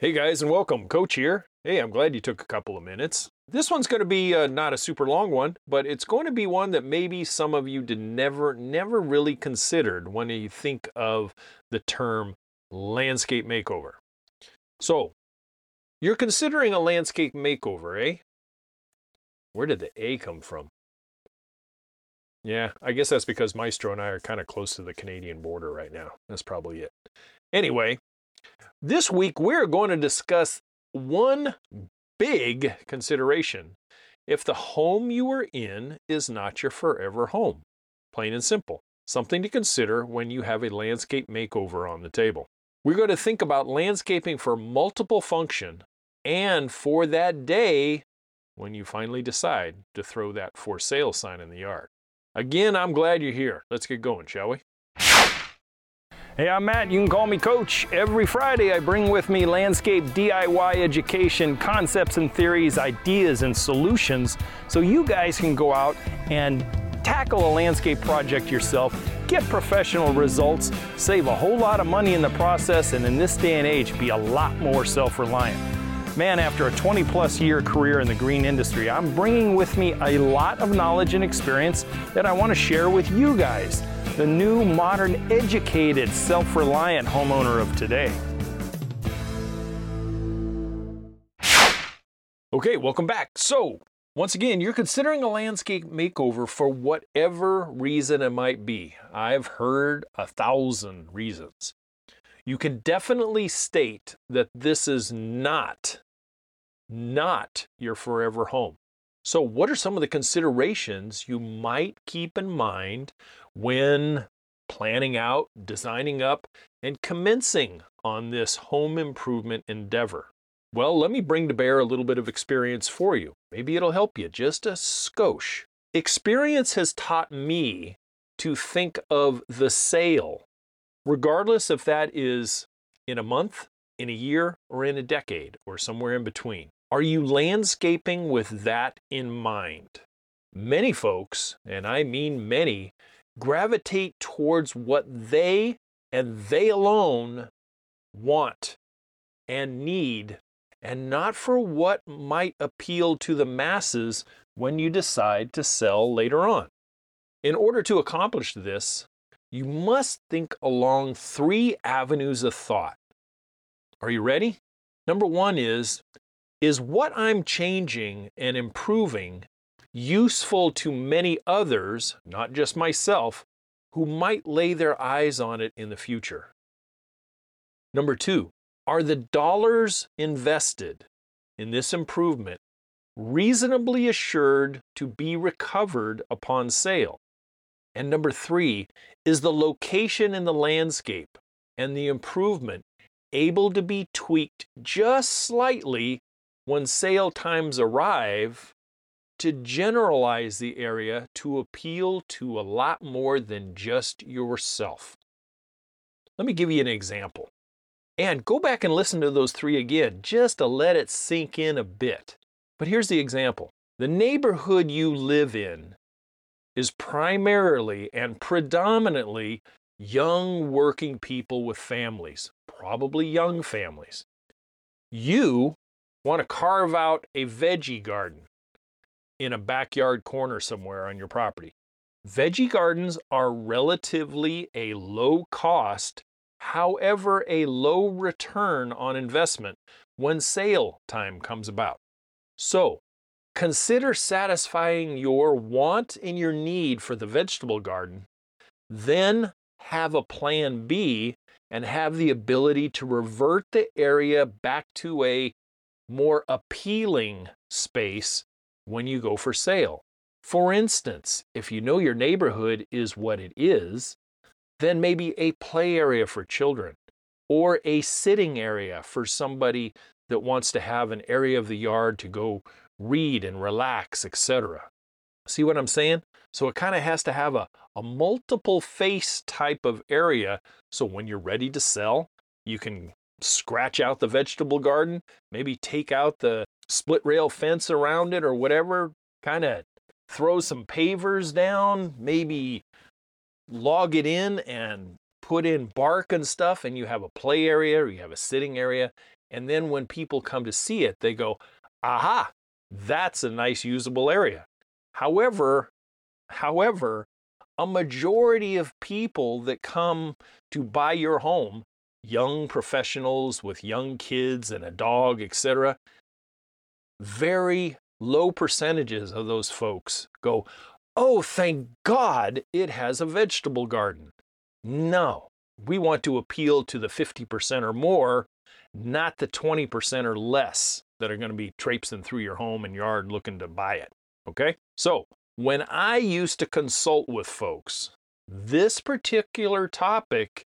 Hey guys, and welcome. Coach here. Hey, I'm glad you took a couple of minutes. This one's going to be not a super long one, but it's going to be one that maybe some of you never really considered when you think of the term landscape makeover. So, you're considering a landscape makeover, eh? Where did the A come from? Yeah, I guess that's because Maestro and I are kind of close to the Canadian border right now. That's probably it. Anyway, this week we're going to discuss one big consideration. If the home you are in is not your forever home, plain and simple, something to consider when you have a landscape makeover on the table. We're going to think about landscaping for multiple function and for that day when you finally decide to throw that for sale sign in the yard. Again, I'm glad you're here. Let's get going, shall we? Hey, I'm Matt. You can call me Coach. Every Friday, I bring with me landscape DIY education, concepts and theories, ideas and solutions, so you guys can go out and tackle a landscape project yourself, get professional results, save a whole lot of money in the process, and in this day and age, be a lot more self-reliant. Man, after a 20-plus-year career in the green industry, I'm bringing with me a lot of knowledge and experience that I want to share with you guys, the new, modern, educated, self-reliant homeowner of today. Okay, welcome back. So, once again, you're considering a landscape makeover for whatever reason it might be. I've heard 1,000 reasons. You can definitely state that this is not your forever home. So what are some of the considerations you might keep in mind when planning out, designing up, and commencing on this home improvement endeavor? Well, let me bring to bear a little bit of experience for you. Maybe it'll help you just a skosh. Experience has taught me to think of the sale, regardless if that is in a month, in a year, or in a decade, or somewhere in between. Are you landscaping with that in mind? Many folks, and I mean many, gravitate towards what they and they alone want and need, and not for what might appeal to the masses when you decide to sell later on. In order to accomplish this, you must think along three avenues of thought. Are you ready? Number one is what I'm changing and improving useful to many others, not just myself, who might lay their eyes on it in the future? Number two, are the dollars invested in this improvement reasonably assured to be recovered upon sale? And number three, is the location in the landscape and the improvement able to be tweaked just slightly when sale times arrive to generalize the area to appeal to a lot more than just yourself? Let me give you an example. And go back and listen to those three again, just to let it sink in a bit. But here's the example. The neighborhood you live in is primarily and predominantly young working people with families, probably young families. You want to carve out a veggie garden in a backyard corner somewhere on your property. Veggie gardens are relatively a low cost, however, a low return on investment when sale time comes about. So, consider satisfying your want and your need for the vegetable garden, then have a plan B and have the ability to revert the area back to a more appealing space when you go for sale. For instance, if you know your neighborhood is what it is, then maybe a play area for children or a sitting area for somebody that wants to have an area of the yard to go read and relax, etc. See what I'm saying? So it kind of has to have a multiple face type of area, so when you're ready to sell, you can scratch out the vegetable garden, maybe take out the split rail fence around it or whatever, kind of throw some pavers down, maybe log it in and put in bark and stuff, and you have a play area or you have a sitting area. And then when people come to see it, they go, aha, that's a nice usable area. However, a majority of people that come to buy your home, young professionals with young kids and a dog, etc., very low percentages of those folks go, oh, thank God it has a vegetable garden. No, we want to appeal to the 50% or more, not the 20% or less that are going to be traipsing through your home and yard looking to buy it. Okay? So when I used to consult with folks, this particular topic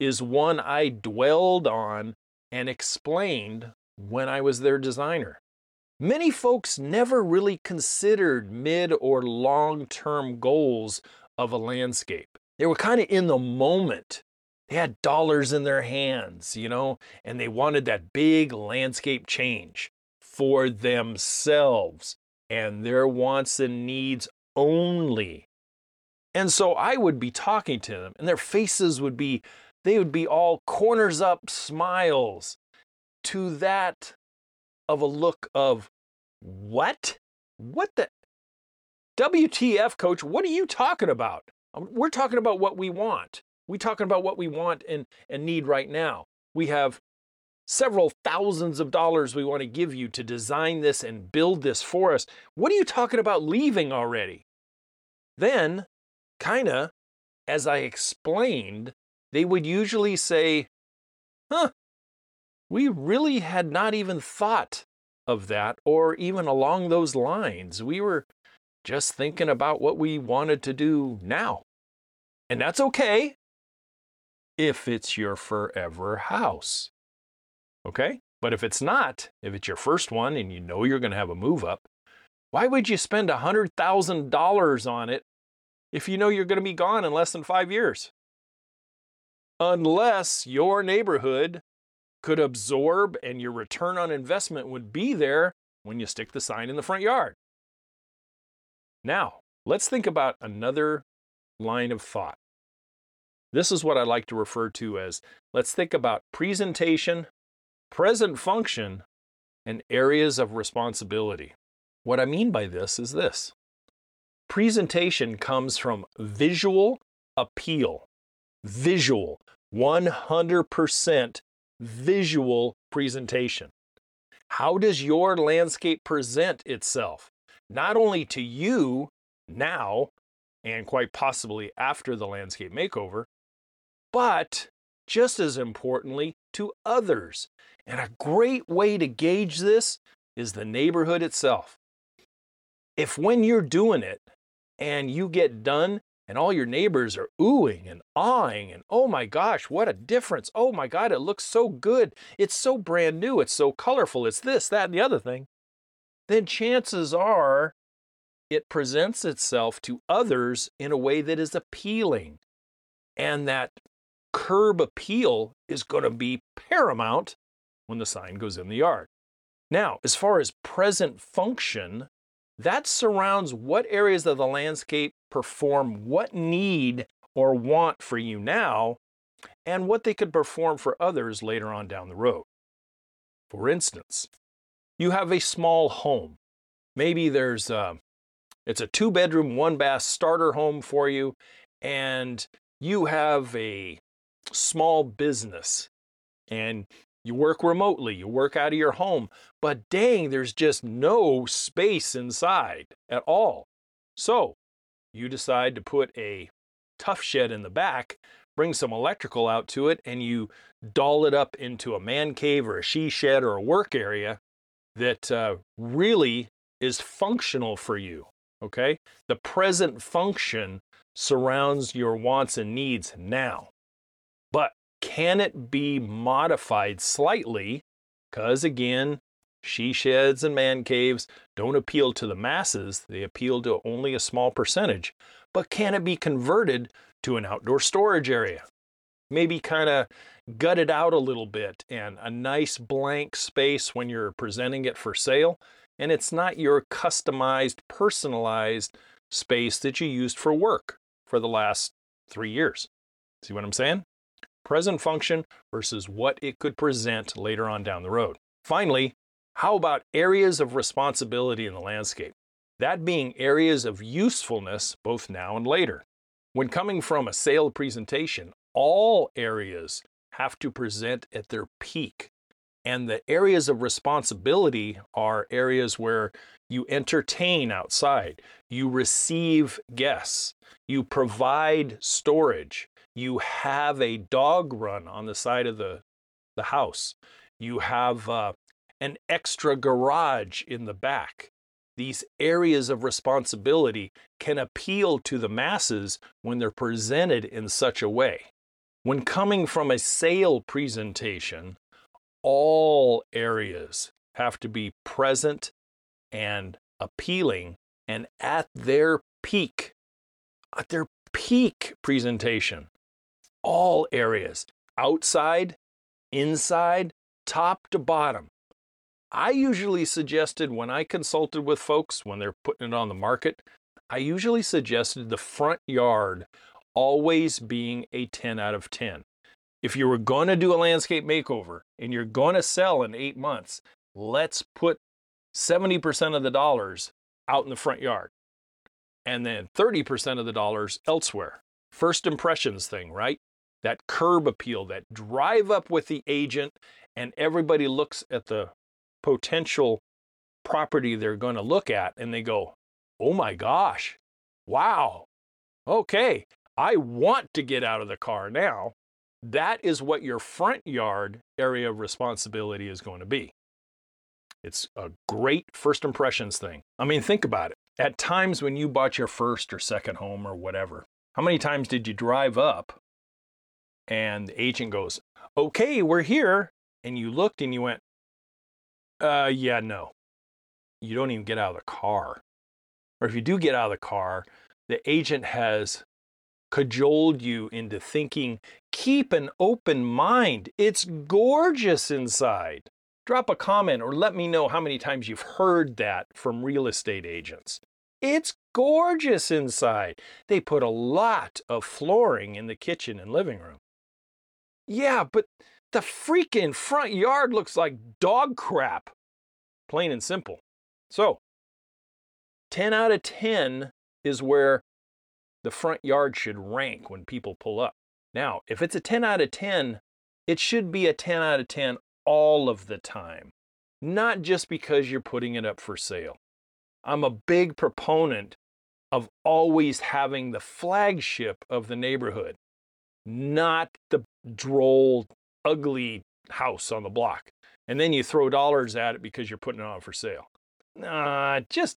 is one I dwelled on and explained when I was their designer. Many folks never really considered mid or long-term goals of a landscape. They were kind of in the moment. They had dollars in their hands, and they wanted that big landscape change for themselves and their wants and needs only. And so I would be talking to them, and their faces would be, they would be all corners up smiles to that of a look of, what? What the? WTF, coach, what are you talking about? We're talking about what we want. We're talking about what we want and need right now. We have several thousands of dollars we want to give you to design this and build this for us. What are you talking about leaving already? Then, kind of, as I explained, they would usually say, we really had not even thought of that or even along those lines. We were just thinking about what we wanted to do now. And that's okay if it's your forever house. Okay? But if it's not, if it's your first one and you know you're going to have a move up, why would you spend $100,000 on it if you know you're going to be gone in less than 5 years? Unless your neighborhood could absorb and your return on investment would be there when you stick the sign in the front yard. Now, let's think about another line of thought. This is what I like to refer to as, let's think about presentation, present function, and areas of responsibility. What I mean by this is this. Presentation comes from visual appeal. Visual, 100% visual presentation. How does your landscape present itself? Not only to you now, and quite possibly after the landscape makeover, but just as importantly to others. And a great way to gauge this is the neighborhood itself. If when you're doing it and you get done and all your neighbors are oohing and awing and, oh my gosh, what a difference. Oh my God, it looks so good. It's so brand new. It's so colorful. It's this, that, and the other thing. Then chances are it presents itself to others in a way that is appealing. And that curb appeal is going to be paramount when the sign goes in the yard. Now, as far as present function, that surrounds what areas of the landscape perform what need or want for you now and what they could perform for others later on down the road. For instance, you have a small home. Maybe there's it's a 2-bedroom, 1-bath starter home for you, and you have a small business, and you work remotely, you work out of your home, but dang, there's just no space inside at all. So you decide to put a tough shed in the back, bring some electrical out to it, and you doll it up into a man cave or a she shed or a work area that really is functional for you. Okay? The present function surrounds your wants and needs now. But can it be modified slightly? Because again, she sheds and man caves don't appeal to the masses. They appeal to only a small percentage. But can it be converted to an outdoor storage area? Maybe kind of gutted out a little bit and a nice blank space when you're presenting it for sale. And it's not your customized, personalized space that you used for work for the last 3 years. See what I'm saying? present function versus what it could present later on down the road. Finally, how about areas of responsibility in the landscape? That being areas of usefulness both now and later. When coming from a sale presentation, all areas have to present at their peak. And the areas of responsibility are areas where you entertain outside, you receive guests, you provide storage, you have a dog run on the side of the house, you have an extra garage in the back. These areas of responsibility can appeal to the masses when they're presented in such a way. When coming from a sale presentation, all areas have to be present and appealing and at their peak presentation. All areas, outside, inside, top to bottom. I usually suggested when I consulted with folks, when they're putting it on the market, I usually suggested the front yard always being a 10 out of 10. If you were going to do a landscape makeover and you're going to sell in 8 months, let's put 70% of the dollars out in the front yard and then 30% of the dollars elsewhere. First impressions thing, right? That curb appeal, that drive up with the agent and everybody looks at the potential property they're going to look at and they go, oh my gosh, wow, okay, I want to get out of the car now. That is what your front yard area of responsibility is going to be. It's a great first impressions thing. I mean, think about it. At times when you bought your first or second home or whatever, how many times did you drive up and the agent goes, okay, we're here. And you looked and you went, yeah, no. You don't even get out of the car. Or if you do get out of the car, the agent has cajoled you into thinking, keep an open mind. It's gorgeous inside. Drop a comment or let me know how many times you've heard that from real estate agents. It's gorgeous inside. They put a lot of flooring in the kitchen and living room. Yeah, but the freaking front yard looks like dog crap. Plain and simple. So, 10 out of 10 is where the front yard should rank when people pull up. Now, if it's a 10 out of 10, it should be a 10 out of 10 all of the time, not just because you're putting it up for sale. I'm a big proponent of always having the flagship of the neighborhood, not the droll, ugly house on the block. And then you throw dollars at it because you're putting it on for sale. Nah, just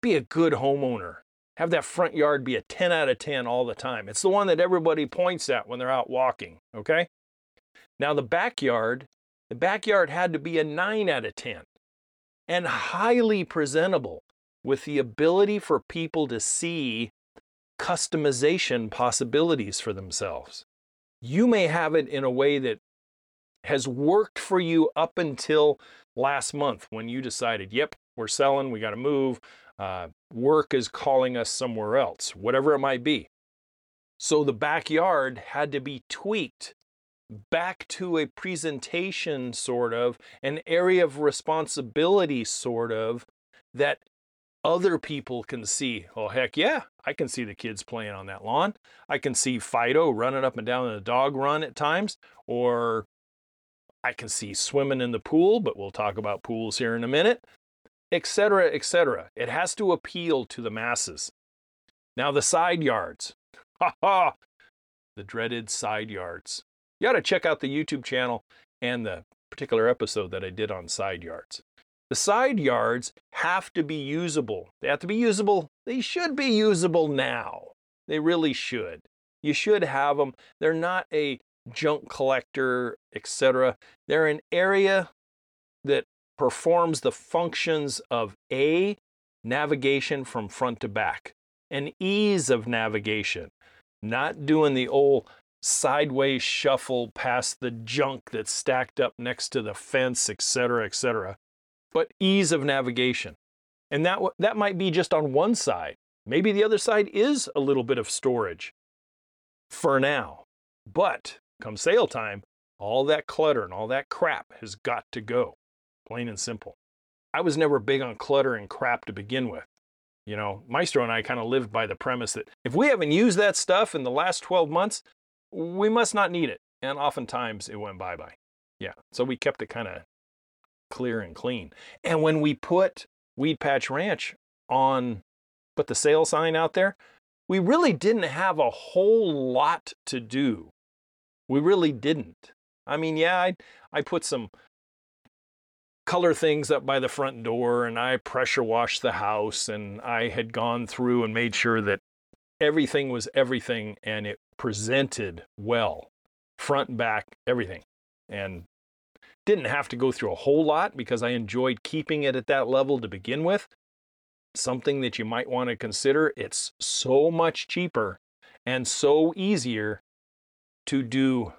be a good homeowner. Have that front yard be a 10 out of 10 all the time. It's the one that everybody points at when they're out walking, okay? Now the backyard had to be a 9 out of 10 and highly presentable with the ability for people to see customization possibilities for themselves. You may have it in a way that has worked for you up until last month when you decided, yep, we're selling, we got to move. Work is calling us somewhere else, whatever it might be. So the backyard had to be tweaked back to a presentation sort of, an area of responsibility sort of, that other people can see. Oh, heck yeah, I can see the kids playing on that lawn. I can see Fido running up and down in a dog run at times, or I can see swimming in the pool, but we'll talk about pools here in a minute. Etc., etc. It has to appeal to the masses. Now the side yards. The dreaded side yards. You ought to check out the YouTube channel and the particular episode that I did on side yards. The side yards have to be usable. They have to be usable. They should be usable now. They really should. You should have them. They're not a junk collector, etc. They're an area that performs the functions of A, navigation from front to back, an ease of navigation, not doing the old sideways shuffle past the junk that's stacked up next to the fence, etc., but ease of navigation. And that might be just on one side. Maybe the other side is a little bit of storage for now, but come sale time, all that clutter and all that crap has got to go. Plain and simple. I was never big on clutter and crap to begin with. You know, Maestro and I kind of lived by the premise that if we haven't used that stuff in the last 12 months, we must not need it. And oftentimes it went bye-bye. Yeah, so we kept it kind of clear and clean. And when we put Weed Patch Ranch on, put the sale sign out there, we really didn't have a whole lot to do. We really didn't. I mean, yeah, I put some color things up by the front door, and I pressure washed the house, and I had gone through and made sure that everything was everything and it presented well, front and back, everything. And didn't have to go through a whole lot because I enjoyed keeping it at that level to begin with. Something that you might want to consider, it's so much cheaper and so easier to do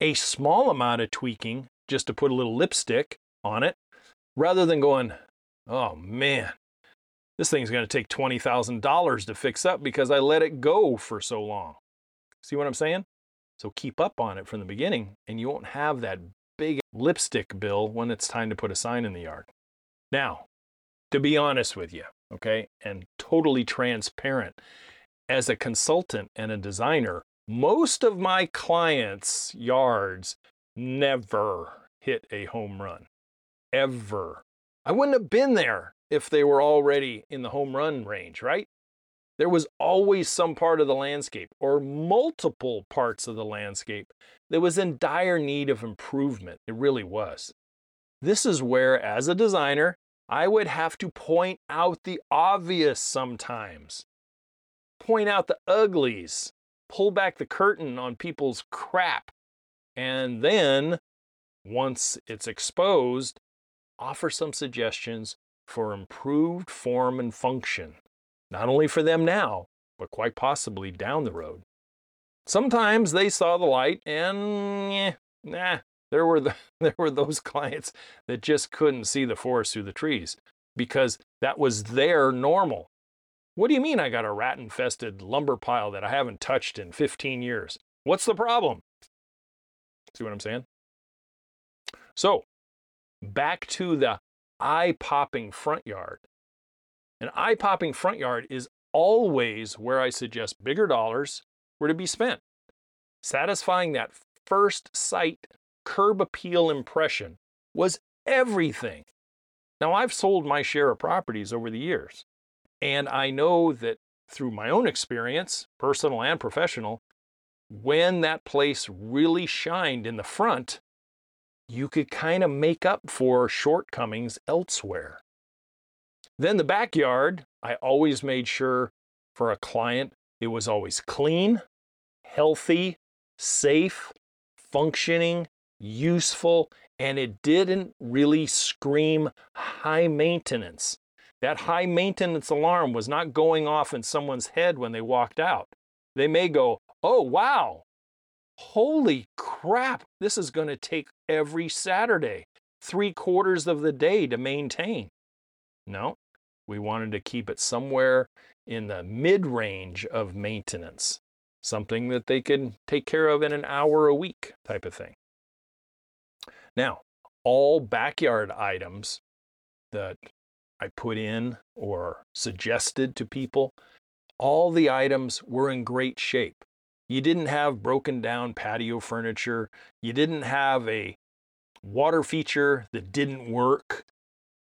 a small amount of tweaking just to put a little lipstick on it, rather than going, oh man, this thing's going to take $20,000 to fix up because I let it go for so long. See what I'm saying? So keep up on it from the beginning and you won't have that big lipstick bill when it's time to put a sign in the yard. Now, to be honest with you, okay, and totally transparent, as a consultant and a designer, most of my clients' yards never hit a home run, ever. I wouldn't have been there if they were already in the home run range, right? There was always some part of the landscape or multiple parts of the landscape that was in dire need of improvement. It really was. This is where, as a designer, I would have to point out the obvious sometimes, point out the uglies, pull back the curtain on people's crap, and then, once it's exposed, offer some suggestions for improved form and function. Not only for them now, but quite possibly down the road. Sometimes they saw the light and there were those clients that just couldn't see the forest through the trees because that was their normal. What do you mean I got a rat-infested lumber pile that I haven't touched in 15 years? What's the problem? See what I'm saying? So, back to the eye-popping front yard. An eye-popping front yard is always where I suggest bigger dollars were to be spent. Satisfying that first sight curb appeal impression was everything. Now, I've sold my share of properties over the years, and I know that through my own experience, personal and professional, when that place really shined in the front, you could kind of make up for shortcomings elsewhere. Then the backyard, I always made sure for a client, it was always clean, healthy, safe, functioning, useful, and it didn't really scream high maintenance. That high maintenance alarm was not going off in someone's head when they walked out. They may go, oh, wow, holy crap, this is going to take every Saturday, 3/4 of the day to maintain. No, we wanted to keep it somewhere in the mid-range of maintenance, something that they could take care of in an hour a week type of thing. Now, all backyard items that I put in or suggested to people, all the items were in great shape. You didn't have broken down patio furniture. You didn't have a water feature that didn't work.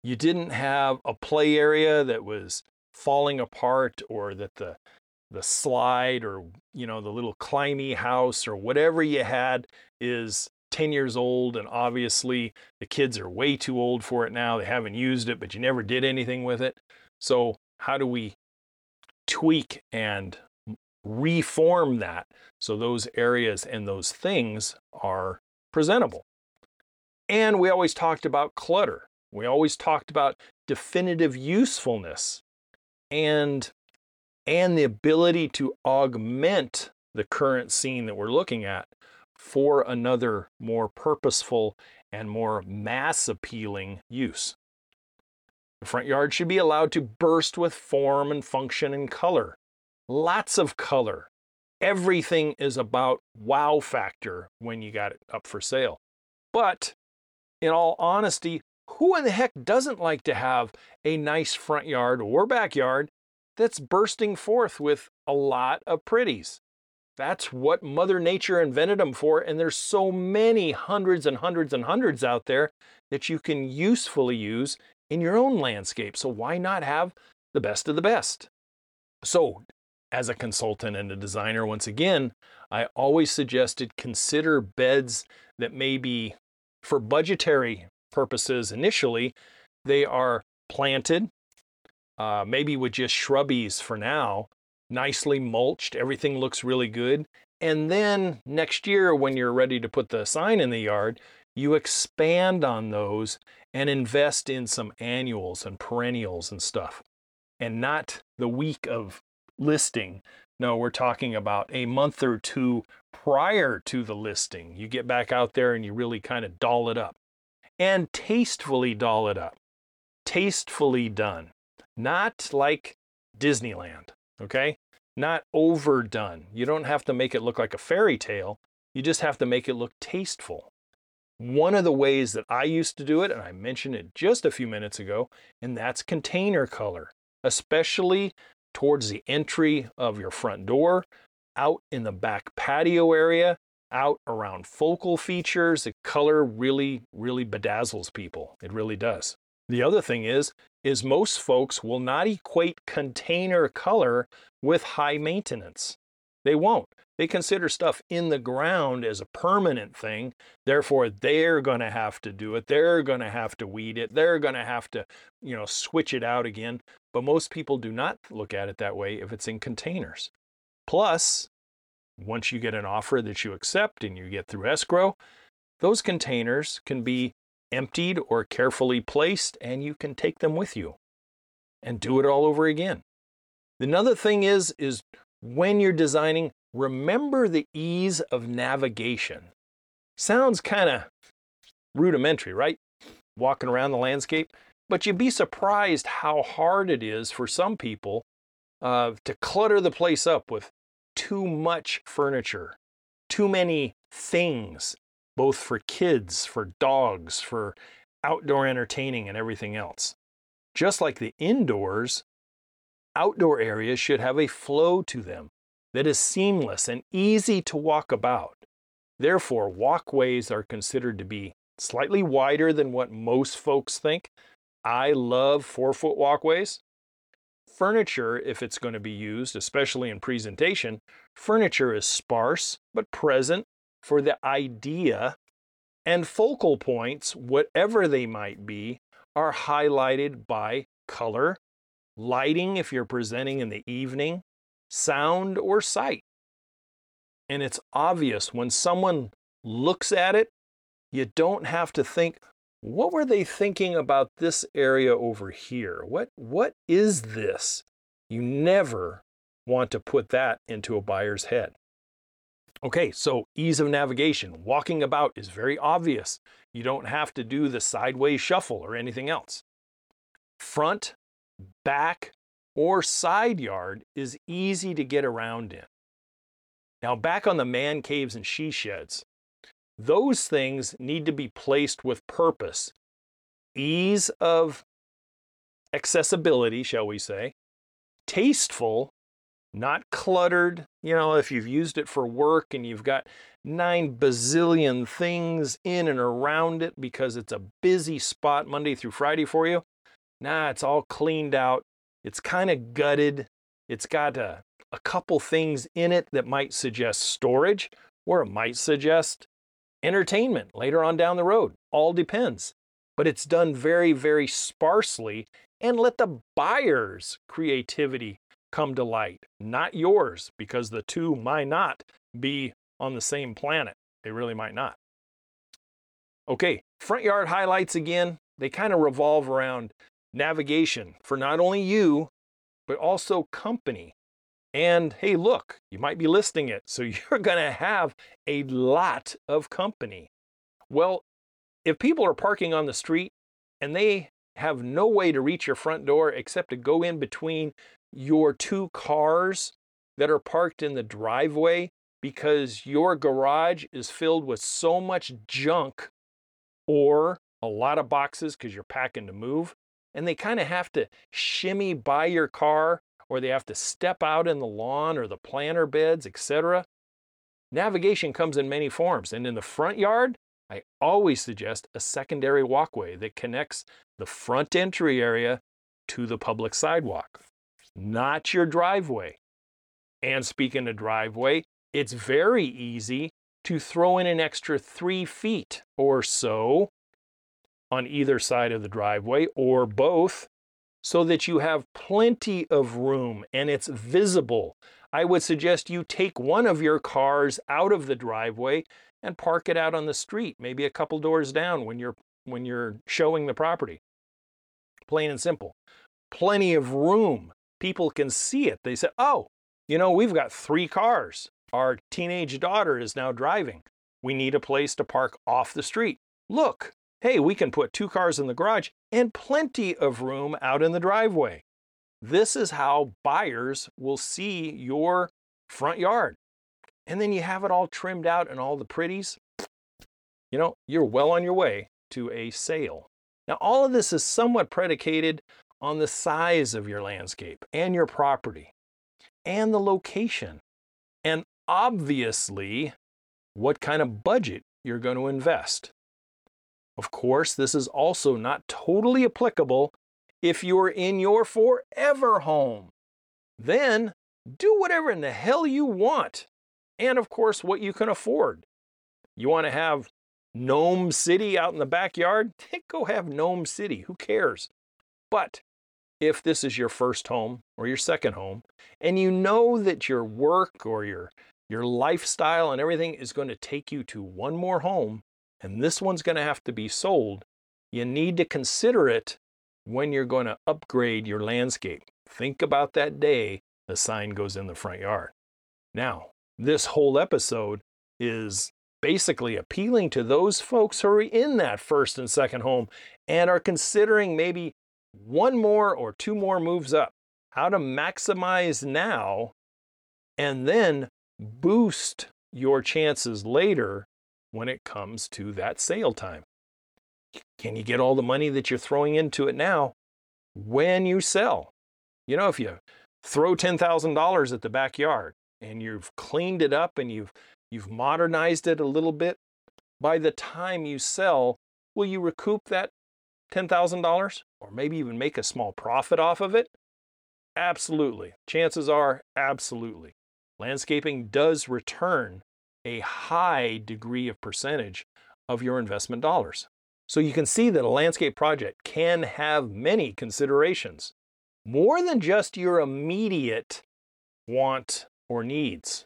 You didn't have a play area that was falling apart or that the slide or, you know, the little climby house or whatever you had is 10 years old. And obviously the kids are way too old for it now. They haven't used it, but you never did anything with it. So how do we tweak and reform that so those areas and those things are presentable? And we always talked about clutter. We always talked about definitive usefulness and the ability to augment the current scene that we're looking at for another more purposeful and more mass-appealing use. The front yard should be allowed to burst with form and function and color. Lots of color. Everything is about wow factor when you got it up for sale. But in all honesty, who in the heck doesn't like to have a nice front yard or backyard that's bursting forth with a lot of pretties? That's what Mother Nature invented them for, and there's so many hundreds and hundreds and hundreds out there that you can usefully use in your own landscape. So why not have the best of the best? So as a consultant and a designer, once again, I always suggested consider beds that may be, for budgetary purposes initially, they are planted, maybe with just shrubbies for now, nicely mulched, everything looks really good. And then next year when you're ready to put the sign in the yard, you expand on those and invest in some annuals and perennials and stuff. And not the week of listing. No, we're talking about a month or two prior to the listing. You get back out there and you really kind of doll it up. And tastefully doll it up. Tastefully done. Not like Disneyland. Okay? Not overdone. You don't have to make it look like a fairy tale. You just have to make it look tasteful. One of the ways that I used to do it, and I mentioned it just a few minutes ago, and that's container color, especially towards the entry of your front door, out in the back patio area, out around focal features. The color really, really bedazzles people. It really does. The other thing is most folks will not equate container color with high maintenance. They won't. They consider stuff in the ground as a permanent thing. Therefore, they're going to have to do it. They're going to have to weed it. They're going to have to, switch it out again. But most people do not look at it that way if it's in containers. Plus, once you get an offer that you accept and you get through escrow, those containers can be emptied or carefully placed, and you can take them with you and do it all over again. Another thing is when you're designing, remember the ease of navigation. Sounds kind of rudimentary, right? Walking around the landscape, but you'd be surprised how hard it is for some people to clutter the place up with too much furniture, too many things, both for kids, for dogs, for outdoor entertaining and everything else. Just like the indoors, outdoor areas should have a flow to them that is seamless and easy to walk about. Therefore, walkways are considered to be slightly wider than what most folks think. I love 4-foot walkways. Furniture, if it's going to be used, especially in presentation, furniture is sparse but present for the idea, and focal points, whatever they might be, are highlighted by color, lighting if you're presenting in the evening, sound or sight. And it's obvious when someone looks at it, you don't have to think, what were they thinking about this area over here? What is this? You never want to put that into a buyer's head. Okay, so ease of navigation. Walking about is very obvious. You don't have to do the sideways shuffle or anything else. Front, back, or side yard is easy to get around in. Now back on the man caves and she sheds, those things need to be placed with purpose. Ease of accessibility, shall we say. Tasteful, not cluttered. If you've used it for work and you've got 9 bazillion things in and around it because it's a busy spot Monday through Friday for you, it's all cleaned out. It's kind of gutted. It's got a couple things in it that might suggest storage, or it might suggest entertainment later on down the road. All depends. But it's done very, very sparsely, and let the buyer's creativity come to light, not yours, because the two might not be on the same planet. They really might not. Okay, front yard highlights again. They kind of revolve around navigation for not only you, but also company. And hey, look, you might be listing it, so you're going to have a lot of company. Well, if people are parking on the street and they have no way to reach your front door except to go in between your two cars that are parked in the driveway because your garage is filled with so much junk or a lot of boxes because you're packing to move, and they kind of have to shimmy by your car, or they have to step out in the lawn or the planter beds, etc. Navigation comes in many forms, and in the front yard, I always suggest a secondary walkway that connects the front entry area to the public sidewalk, not your driveway. And speaking of driveway, it's very easy to throw in an extra 3 feet or so on either side of the driveway or both, so that you have plenty of room and it's visible. I would suggest you take one of your cars out of the driveway and park it out on the street, maybe a couple doors down when you're showing the property. Plain and simple. Plenty of room. People can see it. They say, oh, you know, we've got 3 cars. Our teenage daughter is now driving. We need a place to park off the street. Look, hey, we can put 2 cars in the garage and plenty of room out in the driveway. This is how buyers will see your front yard. And then you have it all trimmed out and all the pretties. You know, you're well on your way to a sale. Now, all of this is somewhat predicated on the size of your landscape and your property and the location. And obviously, what kind of budget you're going to invest. Of course, this is also not totally applicable if you're in your forever home. Then do whatever in the hell you want. And of course, what you can afford. You want to have Gnome City out in the backyard? Go have Gnome City. Who cares? But if this is your first home or your second home, and you know that your work or your lifestyle and everything is going to take you to one more home, and this one's going to have to be sold, you need to consider it when you're going to upgrade your landscape. Think about that day the sign goes in the front yard. Now, this whole episode is basically appealing to those folks who are in that first and second home and are considering maybe 1 more or 2 more moves up. How to maximize now and then boost your chances later when it comes to that sale time. Can you get all the money that you're throwing into it now when you sell? You know, if you throw $10,000 at the backyard, and you've cleaned it up and you've modernized it a little bit, by the time you sell, will you recoup that $10,000 or maybe even make a small profit off of it? Absolutely. Chances are, absolutely. Landscaping does return a high degree of percentage of your investment dollars. So you can see that a landscape project can have many considerations, more than just your immediate want or needs.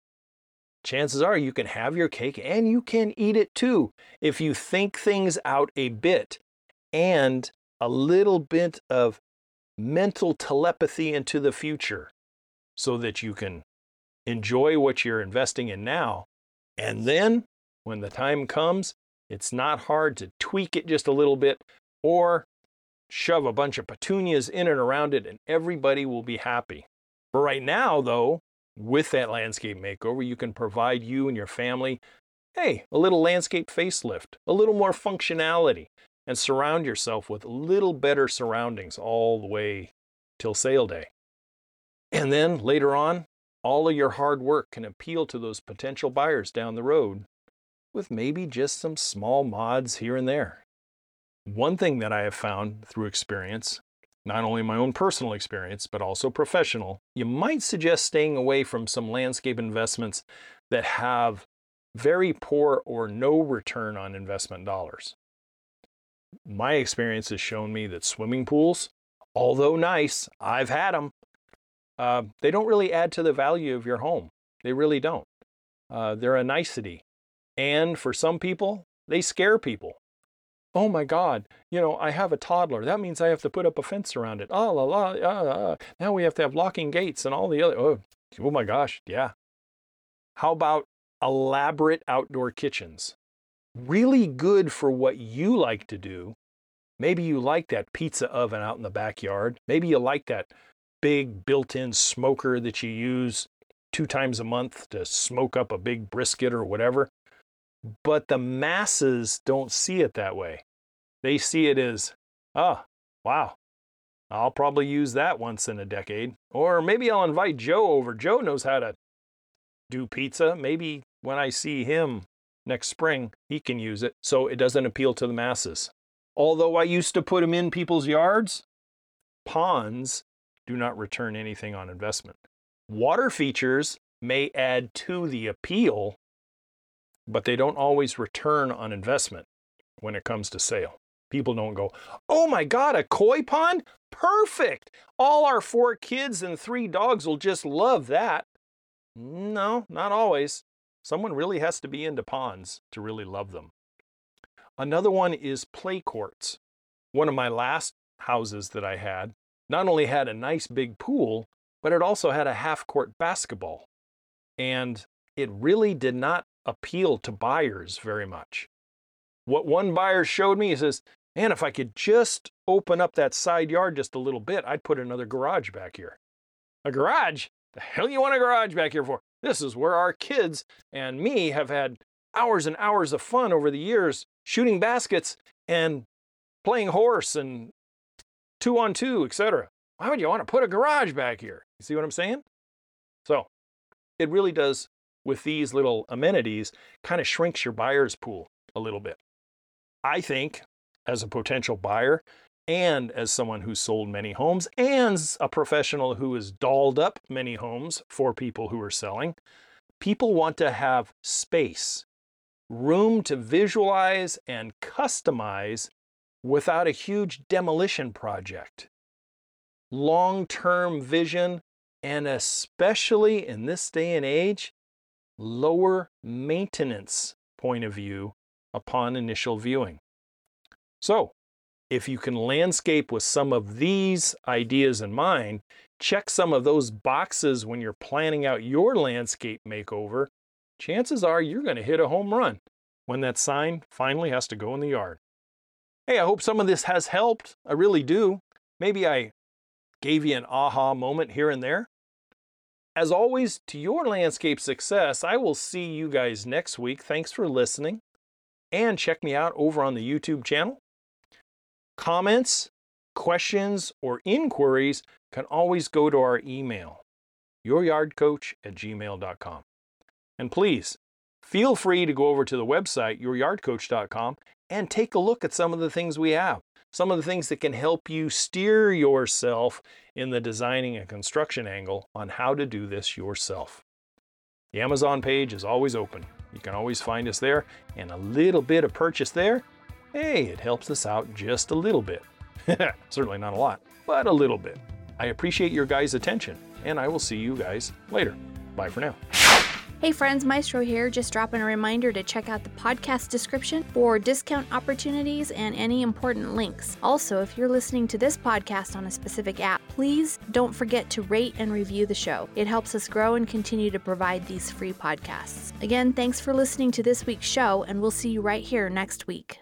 Chances are you can have your cake and you can eat it too if you think things out a bit and a little bit of mental telepathy into the future so that you can enjoy what you're investing in now. And then when the time comes, it's not hard to tweak it just a little bit or shove a bunch of petunias in and around it and everybody will be happy. For right now, though, with that landscape makeover, you can provide you and your family, hey, a little landscape facelift, a little more functionality, and surround yourself with a little better surroundings all the way till sale day. And then later on, all of your hard work can appeal to those potential buyers down the road with maybe just some small mods here and there. One thing that I have found through experience, not only my own personal experience, but also professional, you might suggest staying away from some landscape investments that have very poor or no return on investment dollars. My experience has shown me that swimming pools, although nice, I've had them, they don't really add to the value of your home. They really don't. They're a nicety. And for some people, they scare people. Oh my God, you know, I have a toddler. That means I have to put up a fence around it. Oh, la, la, now we have to have locking gates and all the other, oh my gosh, yeah. How about elaborate outdoor kitchens? Really good for what you like to do. Maybe you like that pizza oven out in the backyard. Maybe you like that big built-in smoker that you use 2 times a month to smoke up a big brisket or whatever. But the masses don't see it that way. They see it as, oh, wow, I'll probably use that once in a decade. Or maybe I'll invite Joe over. Joe knows how to do pizza. Maybe when I see him next spring, he can use it. So it doesn't appeal to the masses. Although I used to put them in people's yards, ponds do not return anything on investment. Water features may add to the appeal, but they don't always return on investment when it comes to sale. People don't go, oh my God, a koi pond? Perfect. All our 4 kids and 3 dogs will just love that. No, not always. Someone really has to be into ponds to really love them. Another one is play courts. One of my last houses that I had not only had a nice big pool, but it also had a half-court basketball. And it really did not appeal to buyers very much. What one buyer showed me, he says, man, if I could just open up that side yard just a little bit, I'd put another garage back here. A garage? The hell you want a garage back here for? This is where our kids and me have had hours and hours of fun over the years shooting baskets and playing horse and 2-on-2, etc. Why would you want to put a garage back here? You see what I'm saying? So it really does, with these little amenities, kind of shrinks your buyer's pool a little bit. I think, as a potential buyer and as someone who's sold many homes and a professional who has dolled up many homes for people who are selling, people want to have space, room to visualize and customize without a huge demolition project. Long-term vision, and especially in this day and age, lower maintenance point of view upon initial viewing. So, if you can landscape with some of these ideas in mind, check some of those boxes when you're planning out your landscape makeover. Chances are you're going to hit a home run when that sign finally has to go in the yard. Hey, I hope some of this has helped. I really do. Maybe I gave you an aha moment here and there. As always, to your landscape success, I will see you guys next week. Thanks for listening. And check me out over on the YouTube channel. Comments, questions, or inquiries can always go to our email, youryardcoach@gmail.com. And please, feel free to go over to the website, youryardcoach.com, and take a look at some of the things we have. Some of the things that can help you steer yourself in the designing and construction angle on how to do this yourself. The Amazon page is always open. You can always find us there, and a little bit of purchase there, hey, it helps us out just a little bit. Certainly not a lot, but a little bit. I appreciate your guys' attention, and I will see you guys later. Bye for now. Hey friends, Maestro here, just dropping a reminder to check out the podcast description for discount opportunities and any important links. Also, if you're listening to this podcast on a specific app, please don't forget to rate and review the show. It helps us grow and continue to provide these free podcasts. Again, thanks for listening to this week's show, and we'll see you right here next week.